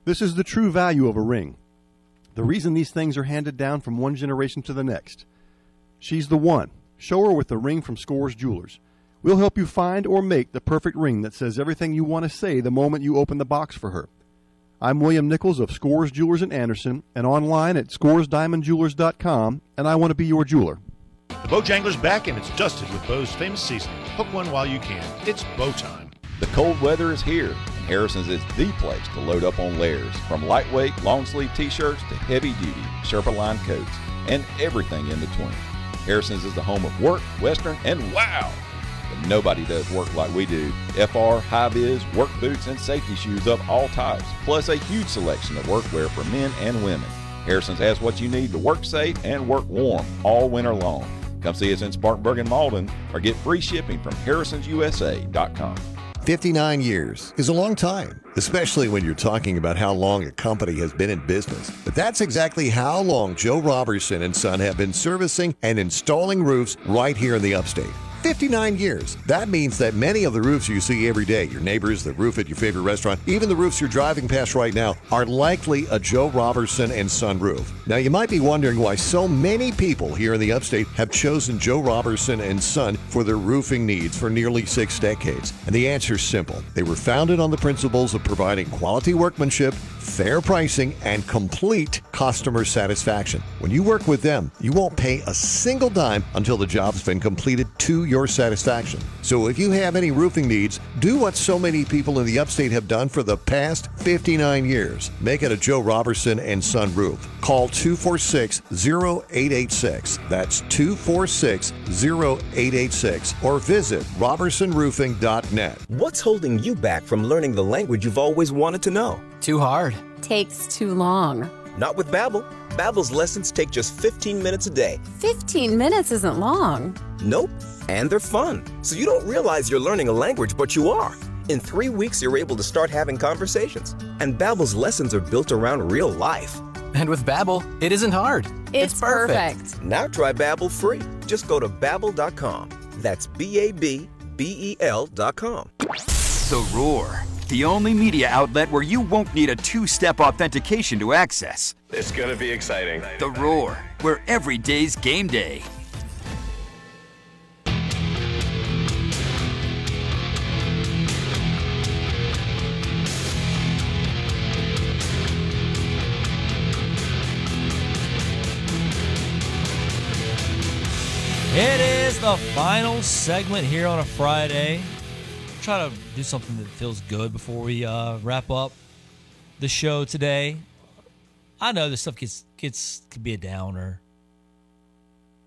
This is the true value of a ring. The reason these things are handed down from one generation to the next. She's the one. Show her with the ring from Scores Jewelers. We'll help you find or make the perfect ring that says everything you want to say the moment you open the box for her. I'm William Nichols of Scores Jewelers in Anderson and online at scoresdiamondjewelers.com, and I want to be your jeweler. The Bojangler's back and it's dusted with Bo's famous seasoning. Hook one while you can. It's Bo time. The cold weather is here. Harrison's is the place to load up on layers, from lightweight, long-sleeve T-shirts to heavy-duty, Sherpa-lined coats, and everything in between. Harrison's is the home of work, Western, and wow! But nobody does work like we do. FR, high-vis, work boots, and safety shoes of all types, plus a huge selection of workwear for men and women. Harrison's has what you need to work safe and work warm all winter long. Come see us in Spartanburg and Malden, or get free shipping from harrisonsusa.com. 59 years is a long time, especially when you're talking about how long a company has been in business. But that's exactly how long Joe Robertson and Son have been servicing and installing roofs right here in the upstate. 59 years. That means that many of the roofs you see every day, your neighbors, the roof at your favorite restaurant, even the roofs you're driving past right now, are likely a Joe Robertson and Son roof. Now, you might be wondering why so many people here in the upstate have chosen Joe Robertson and Son for their roofing needs for nearly 6 decades. And the answer's simple. They were founded on the principles of providing quality workmanship, fair pricing, and complete customer satisfaction. When you work with them, you won't pay a single dime until the job's been completed to your satisfaction. So if you have any roofing needs, do what so many people in the upstate have done for the past 59 years. Make it a Joe Robertson and Son roof. Call 246-0886. That's 246-0886. Or visit robertsonroofing.net. What's holding you back from learning the language you've always wanted to know? Too hard. Takes too long. Not with Babbel. Babbel's lessons take just 15 minutes a day. 15 minutes isn't long. Nope. And they're fun. So you don't realize you're learning a language, but you are. In 3 weeks, you're able to start having conversations. And Babbel's lessons are built around real life. And with Babbel, it isn't hard. It's perfect. Now try Babbel free. Just go to Babbel.com. That's B-A-B BEL.com. The Roar, the only media outlet where you won't need a two-step authentication to access. It's going to be exciting. The Roar, where every day's game day. It is the final segment here on a Friday. We'll try to do something that feels good before we wrap up the show today. I know this stuff could be a downer.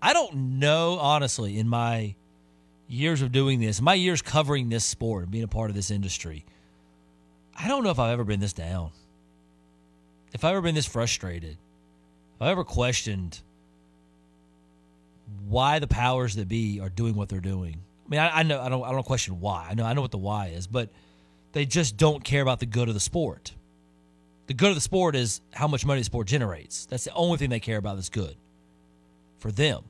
I don't know, honestly, in my years of doing this, my years covering this sport and being a part of this industry, I don't know if I've ever been this down. If I've ever been this frustrated. If I've ever questioned why the powers that be are doing what they're doing. I mean, I know I don't question why. I know what the why is, but they just don't care about the good of the sport. The good of the sport is how much money the sport generates. That's the only thing they care about that's good for them.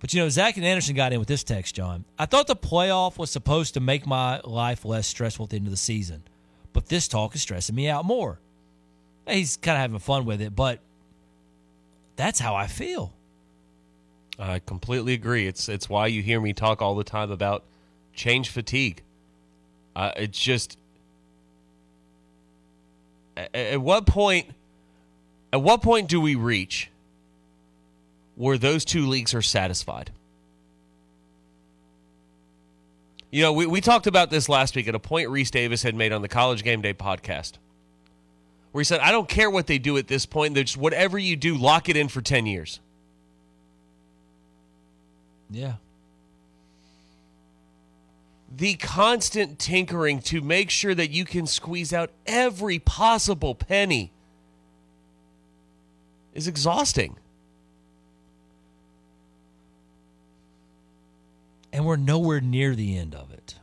But, you know, Zach and Anderson got in with this text, John. I thought the playoff was supposed to make my life less stressful at the end of the season, but this talk is stressing me out more. He's kind of having fun with it, but that's how I feel. I completely agree. It's why you hear me talk all the time about change fatigue. It's just at what point do we reach where those two leagues are satisfied? You know, we talked about this last week at a point Rhys Davis had made on the College Game Day podcast, where he said, "I don't care what they do at this point. They're just whatever you do, lock it in for 10 years." Yeah. The constant tinkering to make sure that you can squeeze out every possible penny is exhausting. And we're nowhere near the end of it.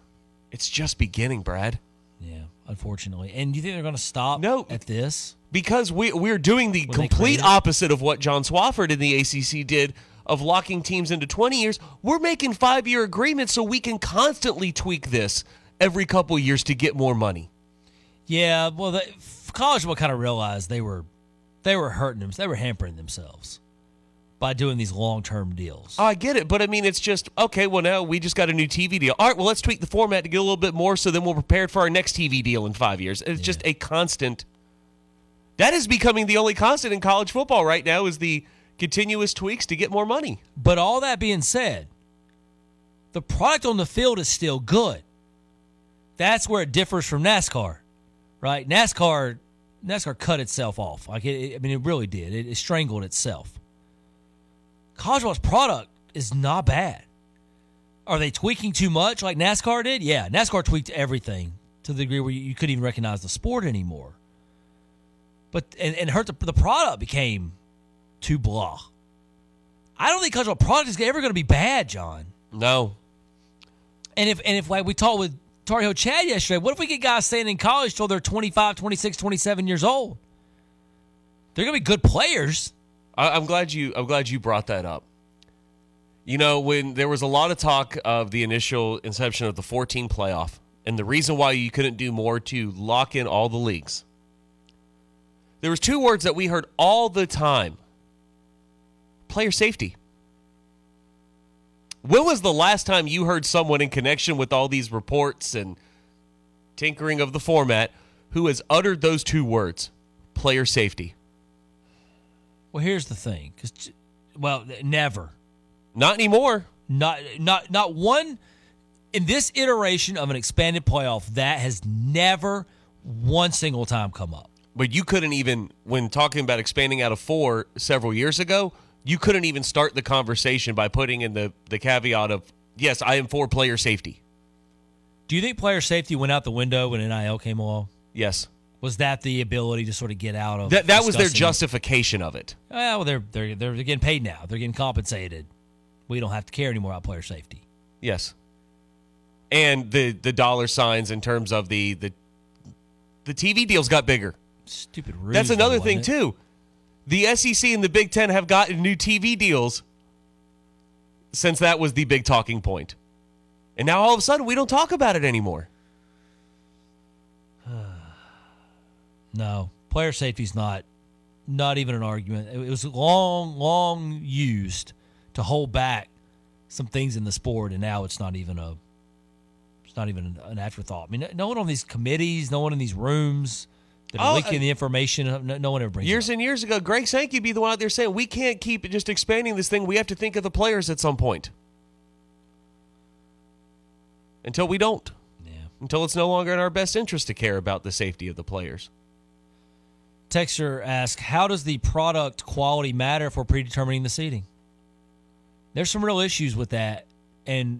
It's just beginning, Brad. Yeah, unfortunately. And you think they're going to stop at this? Because we're doing the complete opposite of what John Swafford in the ACC did of locking teams into 20 years, we're making 5-year agreements so we can constantly tweak this every couple years to get more money. Yeah, well, the college football kind of realized they were hurting themselves. They were hampering themselves by doing these long-term deals. I get it, but, I mean, it's just, okay, well, now we just got a new TV deal. All right, well, let's tweak the format to get a little bit more so then we're prepared for our next TV deal in 5 years. It's just a constant. That is becoming the only constant in college football right now is the continuous tweaks to get more money. But all that being said, the product on the field is still good. That's where it differs from NASCAR, right? NASCAR cut itself off. It really did. It strangled itself. College football's product is not bad. Are they tweaking too much like NASCAR did? Yeah, NASCAR tweaked everything to the degree where you couldn't even recognize the sport anymore. But and hurt the product became too blah. I don't think cultural product is ever going to be bad, John. No. And if like we talked with Tar Heel Chad yesterday, what if we get guys staying in college till they're 25, 26, 27 years old? They're going to be good players. I'm glad you brought that up. You know, when there was a lot of talk of the initial inception of the 14 playoff and the reason why you couldn't do more to lock in all the leagues, there was two words that we heard all the time. Player safety. When was the last time you heard someone in connection with all these reports and tinkering of the format who has uttered those two words, player safety? Well, here's the thing. Never. Not anymore. Not one. In this iteration of an expanded playoff, that has never one single time come up. But you couldn't even, when talking about expanding out of 4 several years ago, you couldn't even start the conversation by putting in the caveat of, yes, I am for player safety. Do you think player safety went out the window when NIL came along? Yes. Was that the ability to sort of get out of that? That was their justification of it. Well, they're getting paid now. They're getting compensated. We don't have to care anymore about player safety. Yes. And the dollar signs in terms of the TV deals got bigger. Stupid ruse. That's another thing, too. The SEC and the Big Ten have gotten new TV deals since that was the big talking point. And now all of a sudden, we don't talk about it anymore. No, player safety's not even an argument. It was long used to hold back some things in the sport, and now it's not even an afterthought. I mean, no one on these committees, no one in these rooms that are leaking the information, no one ever brings it up. Years and years ago, Greg Sankey would be the one out there saying, we can't keep just expanding this thing. We have to think of the players at some point. Until we don't. Yeah. Until it's no longer in our best interest to care about the safety of the players. Texter asks, how does the product quality matter for predetermining the seeding? There's some real issues with that, and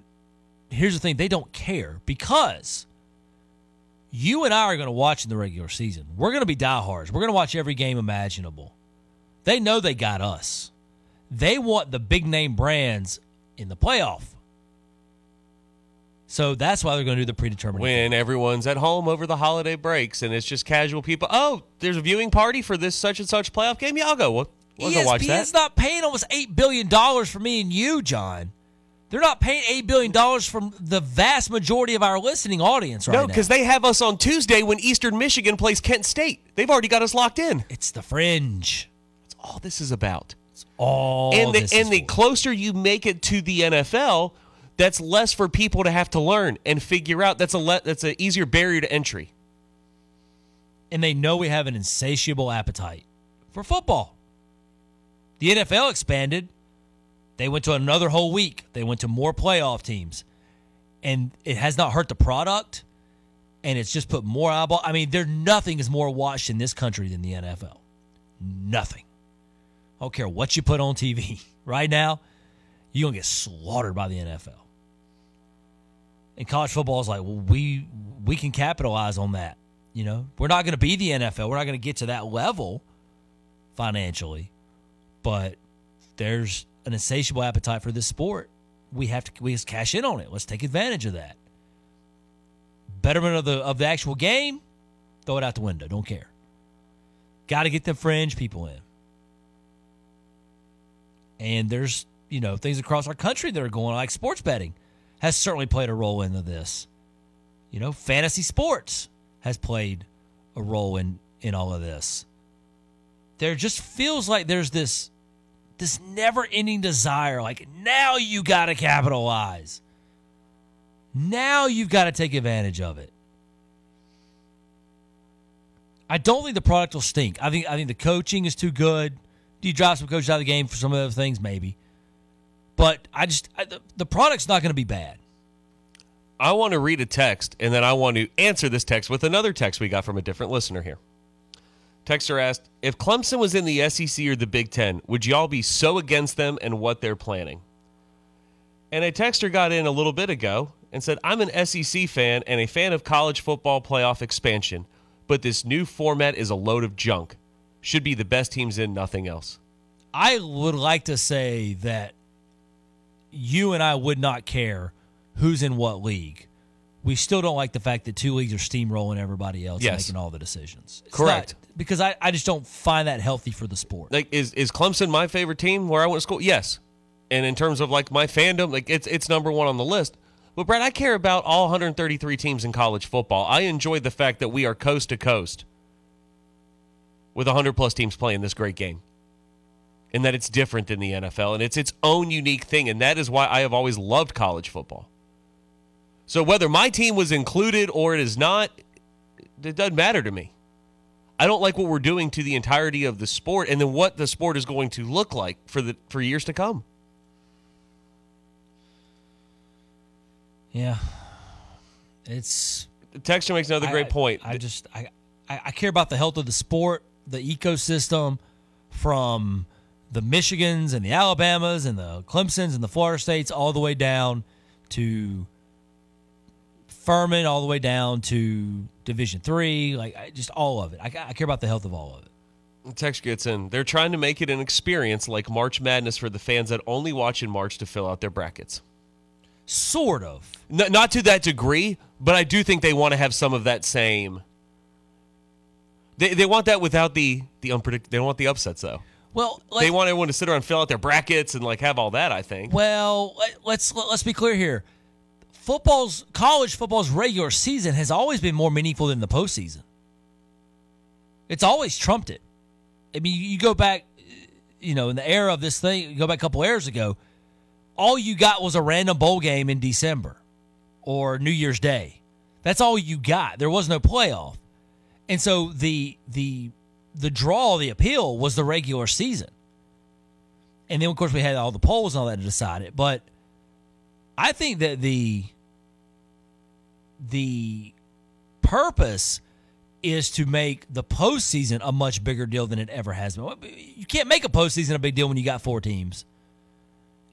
here's the thing. They don't care because you and I are going to watch in the regular season. We're going to be diehards. We're going to watch every game imaginable. They know they got us. They want the big-name brands in the playoff. So that's why they're going to do the predetermined. When everyone's at home over the holiday breaks and it's just casual people, oh, there's a viewing party for this such-and-such playoff game? Yeah, I'll go. We'll go watch that. ESPN's not paying almost $8 billion for me and you, John. They're not paying $8 billion from the vast majority of our listening audience right now. No, because they have us on Tuesday when Eastern Michigan plays Kent State. They've already got us locked in. It's the fringe. That's all this is about. It's all this is. And the closer you make it to the NFL, that's less for people to have to learn and figure out. That's an easier barrier to entry. And they know we have an insatiable appetite for football. The NFL expanded. They went to another whole week. They went to more playoff teams. And it has not hurt the product, and it's just put more eyeball. I mean, nothing is more watched in this country than the NFL. Nothing. I don't care what you put on TV right now. You're going to get slaughtered by the NFL. And college football is like, well, we can capitalize on that. You know, we're not going to be the NFL. We're not going to get to that level financially. But there's an insatiable appetite for this sport. We just cash in on it. Let's take advantage of that. Betterment of the actual game, throw it out the window. Don't care. Got to get the fringe people in. And there's things across our country that are going on, like sports betting has certainly played a role into this. Fantasy sports has played a role in all of this. There just feels like there's this never-ending desire, like, now you got to capitalize. Now you've got to take advantage of it. I don't think the product will stink. I think the coaching is too good. Do you drive some coaches out of the game for some of those things? Maybe. But the product's not going to be bad. I want to read a text, and then I want to answer this text with another text we got from a different listener here. Texter asked, if Clemson was in the SEC or the Big Ten, would y'all be so against them and what they're planning? And a texter got in a little bit ago and said, I'm an SEC fan and a fan of college football playoff expansion, but this new format is a load of junk. Should be the best teams in, nothing else. I would like to say that you and I would not care who's in what league. We still don't like the fact that two leagues are steamrolling everybody else and making all the decisions. It's correct. Not, because I just don't find that healthy for the sport. Like, is Clemson my favorite team where I went to school? Yes. And in terms of, like, my fandom, like, it's number one on the list. But, Brad, I care about all 133 teams in college football. I enjoy the fact that we are coast to coast with 100-plus teams playing this great game. And that it's different than the NFL, and it's its own unique thing, and that is why I have always loved college football. So whether my team was included or it is not, it doesn't matter to me. I don't like what we're doing to the entirety of the sport, and then what the sport is going to look like for years to come. Yeah, it's. Texture makes another great point. I care about the health of the sport, the ecosystem, from the Michigans and the Alabamas and the Clemsons and the Florida States all the way down to Furman, all the way down to Division III, just all of it. I care about the health of all of it. Text gets in. They're trying to make it an experience like March Madness for the fans that only watch in March to fill out their brackets. Sort of. No, not to that degree, but I do think they want to have some of that same. They want that without the unpredictable. They don't want the upsets, though. Well, they want everyone to sit around and fill out their brackets and have all that, I think. Well, let's be clear here. college football's regular season has always been more meaningful than the postseason. It's always trumped it. I mean, you go back, in the era of this thing, you go back a couple eras ago, all you got was a random bowl game in December or New Year's Day. That's all you got. There was no playoff. And so the draw, the appeal, was the regular season. And then, of course, we had all the polls and all that to decide it. But I think that the purpose is to make the postseason a much bigger deal than it ever has been. You can't make a postseason a big deal when you got four teams.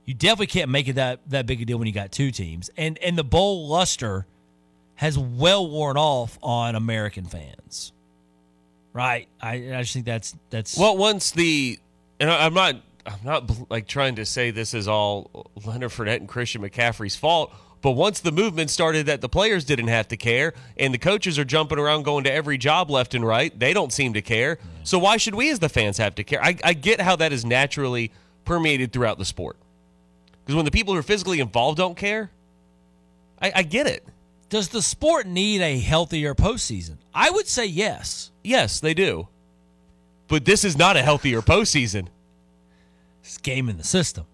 You definitely can't make it that big a deal when you got two teams. And the bowl luster has well worn off on American fans. Right? I just think that's... Well, once the... And I'm not like trying to say this is all Leonard Fournette and Christian McCaffrey's fault, but once the movement started that the players didn't have to care and the coaches are jumping around going to every job left and right, they don't seem to care. So why should we as the fans have to care? I get how that is naturally permeated throughout the sport. Because when the people who are physically involved don't care, I get it. Does the sport need a healthier postseason? I would say yes. Yes, they do. But this is not a healthier postseason. It's gaming the system.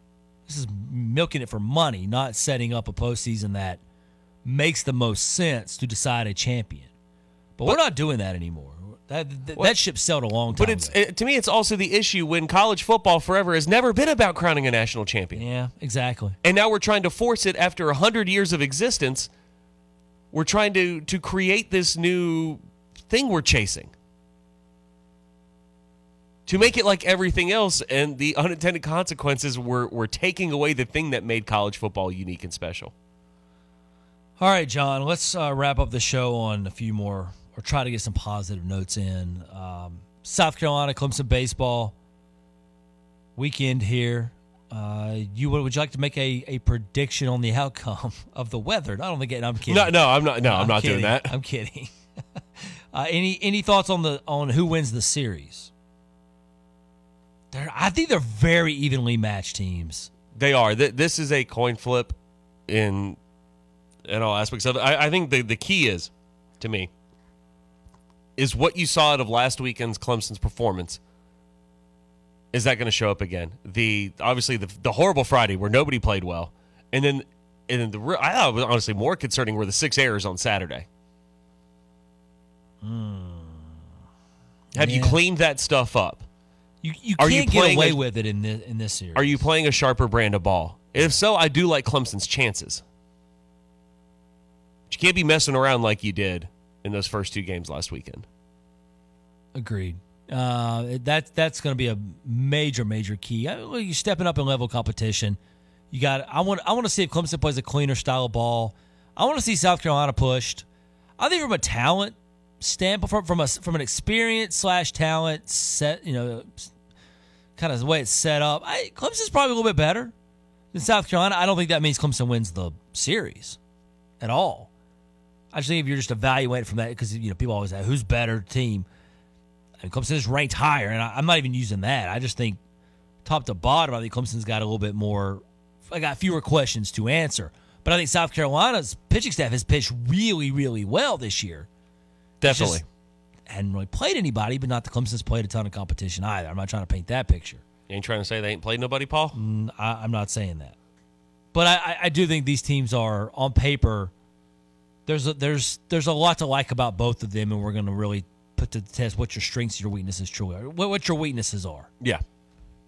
This is milking it for money, not setting up a postseason that makes the most sense to decide a champion. But we're not doing that anymore. That ship sailed a long time ago. To me, it's also the issue when college football forever has never been about crowning a national champion. Yeah, exactly. And now we're trying to force it after 100 years of existence. We're trying to create this new thing we're chasing, to make it like everything else, and the unintended consequences were taking away the thing that made college football unique and special. All right, John, let's wrap up the show on a few more, or try to get some positive notes in. South Carolina, Clemson baseball weekend here. Would you like to make a prediction on the outcome of the weather? I don't think I'm kidding. No, I'm not kidding. Doing that. I'm kidding. Any thoughts on who wins the series? I think they're very evenly matched teams. They are. This is a coin flip in all aspects of it. I think the key is, to me, is what you saw out of last weekend's Clemson's performance. Is that going to show up again? Obviously the horrible Friday where nobody played well, and then I thought it was honestly more concerning were the 6 errors on Saturday. Have you cleaned that stuff up? You can't get away with it in this series. Are you playing a sharper brand of ball? If so, I do like Clemson's chances. But you can't be messing around like you did in those first 2 games last weekend. Agreed. That's going to be a major, major key. You're stepping up in level competition. I want to see if Clemson plays a cleaner style of ball. I want to see South Carolina pushed. I think from a talent standpoint, from an experience / talent set, kind of the way it's set up, Clemson's probably a little bit better than South Carolina. I don't think that means Clemson wins the series at all. I just think if you're just evaluating from that, because people always say who's better team, and Clemson's ranked higher, and I'm not even using that. I just think top to bottom, I think Clemson's got a little bit more. I got fewer questions to answer, but I think South Carolina's pitching staff has pitched really, really well this year. Definitely. Hadn't really played anybody, but not the Clemson's played a ton of competition either. I'm not trying to paint that picture. You ain't trying to say they ain't played nobody, Paul? I'm not saying that. But I do think these teams are, on paper, there's a lot to like about both of them, and we're going to really put to the test what your strengths and your weaknesses truly are. What your weaknesses are. Yeah.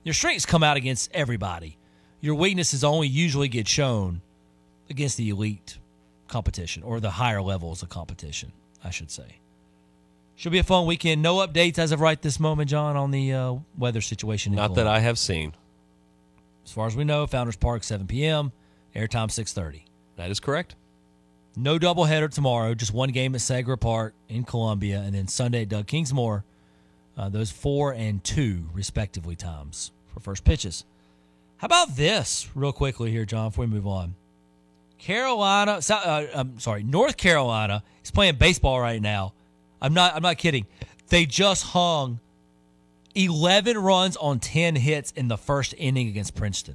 Your strengths come out against everybody. Your weaknesses only usually get shown against the elite competition, or the higher levels of competition, I should say. Should be a fun weekend. No updates as of right this moment, John, on the weather situation. Not that I have seen. As far as we know, Founders Park, 7 p.m., airtime 6:30. That is correct. No doubleheader tomorrow, just one game at Segra Park in Columbia, and then Sunday at Doug Kingsmore. Those 4 and 2, respectively, times for first pitches. How about this real quickly here, John, before we move on? North Carolina is playing baseball right now. I'm not kidding. They just hung 11 runs on 10 hits in the first inning against Princeton.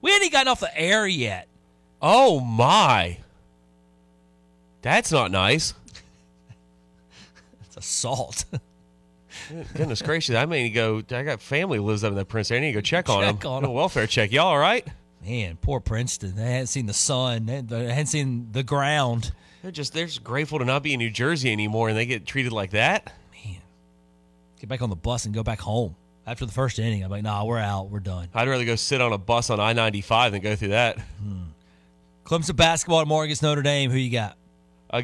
We hadn't even gotten off the air yet. Oh, my. That's not nice. It's assault. Goodness gracious. I mean, I got family who lives up in that Princeton. I need to go check on them. A welfare check. Y'all all right? Man, poor Princeton. They hadn't seen the sun. They hadn't seen the ground. They're just grateful to not be in New Jersey anymore, and they get treated like that. Man. Get back on the bus and go back home. After the first inning, I'm like, nah, we're out. We're done. I'd rather go sit on a bus on I-95 than go through that. Clemson basketball tomorrow against Notre Dame. Who you got?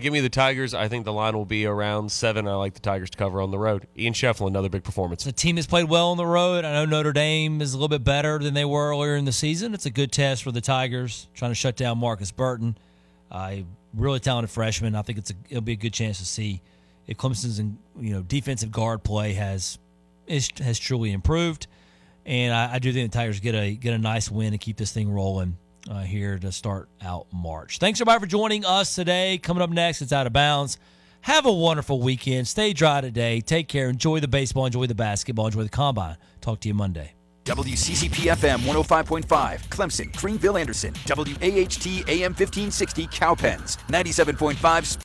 Give me the Tigers. I think the line will be around 7. I like the Tigers to cover on the road. Ian Scheffler, another big performance. The team has played well on the road. I know Notre Dame is a little bit better than they were earlier in the season. It's a good test for the Tigers, trying to shut down Marcus Burton. A really talented freshman. I think it'll be a good chance to see if Clemson's defensive guard play has truly improved. And I do think the Tigers get a nice win and keep this thing rolling. Here to start out March. Thanks, everybody, for joining us today. Coming up next, it's Out of Bounds. Have a wonderful weekend. Stay dry today. Take care. Enjoy the baseball. Enjoy the basketball. Enjoy the combine. Talk to you Monday. WCCP-FM 105.5, Clemson, Greenville, Anderson. WAHT-AM 1560, Cowpens, 97.5.